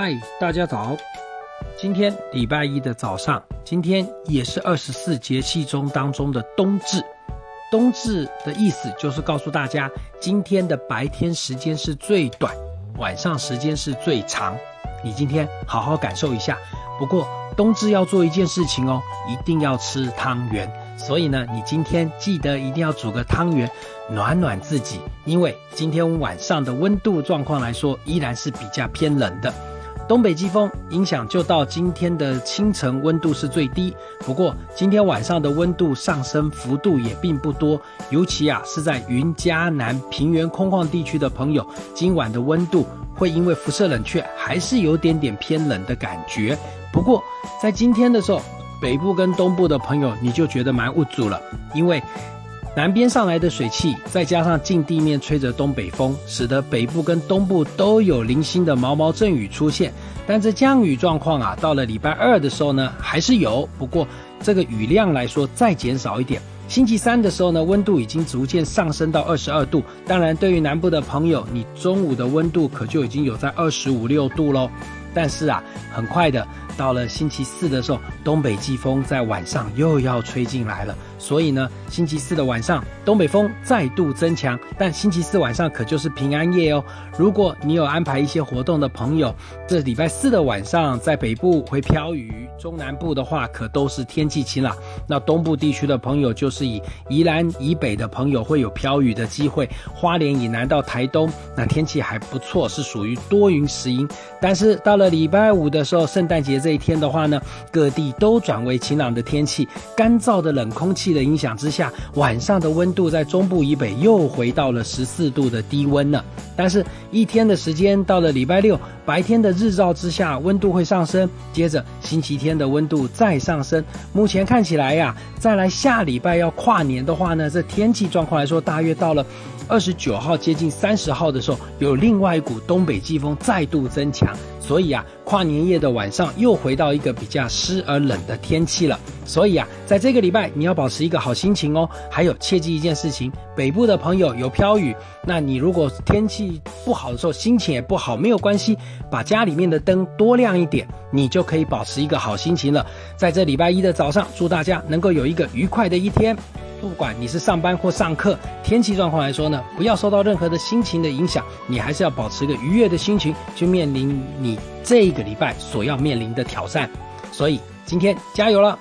嗨，大家早！今天礼拜一的早上，今天也是24节气当中的冬至。冬至的意思就是告诉大家，今天的白天时间是最短，晚上时间是最长。你今天好好感受一下。不过冬至要做一件事情哦，一定要吃汤圆。所以呢，你今天记得一定要煮个汤圆暖暖自己，因为今天晚上的温度状况来说依然是比较偏冷的。东北季风影响就到今天的清晨，温度是最低，不过今天晚上的温度上升幅度也并不多，尤其是在云嘉南平原空旷地区的朋友，今晚的温度会因为辐射冷却还是有点偏冷的感觉。不过在今天的时候，北部跟东部的朋友你就觉得蛮无助了，因为南边上来的水汽再加上近地面吹着东北风，使得北部跟东部都有零星的毛毛阵雨出现。但这降雨状况到了礼拜二的时候呢还是有，不过这个雨量来说再减少一点。星期三的时候呢，温度已经逐渐上升到22度，当然对于南部的朋友，你中午的温度可就已经有在25、26度咯。但是很快的到了星期四的时候，东北季风在晚上又要吹进来了，所以呢，星期四的晚上东北风再度增强，但星期四晚上可就是平安夜哦。如果你有安排一些活动的朋友，这礼拜四的晚上在北部会飘雨，中南部的话可都是天气晴朗，那东部地区的朋友就是以宜兰以北的朋友会有飘雨的机会，花莲以南到台东那天气还不错，是属于多云时阴。但是到了礼拜五的时候，圣诞节这一天的话呢，各地都转为晴朗的天气，干燥的冷空气的影响之下，晚上的温度在中部以北又回到了14度的低温了。但是一天的时间到了礼拜六，白天的日照之下温度会上升，接着星期天的温度再上升。目前看起来再来下礼拜要跨年的话呢，这天气状况来说，大约到了29号接近30号的时候，有另外一股东北季风再度增强，所以跨年夜的晚上又回到一个比较湿而冷的天气了。所以在这个礼拜你要保持一个好心情哦。还有切记一件事情，北部的朋友有飘雨，那你如果天气不好的时候心情也不好，没有关系，把家里面的灯多亮一点，你就可以保持一个好心情了。在这礼拜一的早上，祝大家能够有一个愉快的一天。不管你是上班或上课，天气状况来说呢，不要受到任何的心情的影响，你还是要保持一个愉悦的心情去面临你这个礼拜所要面临的挑战。所以今天加油了！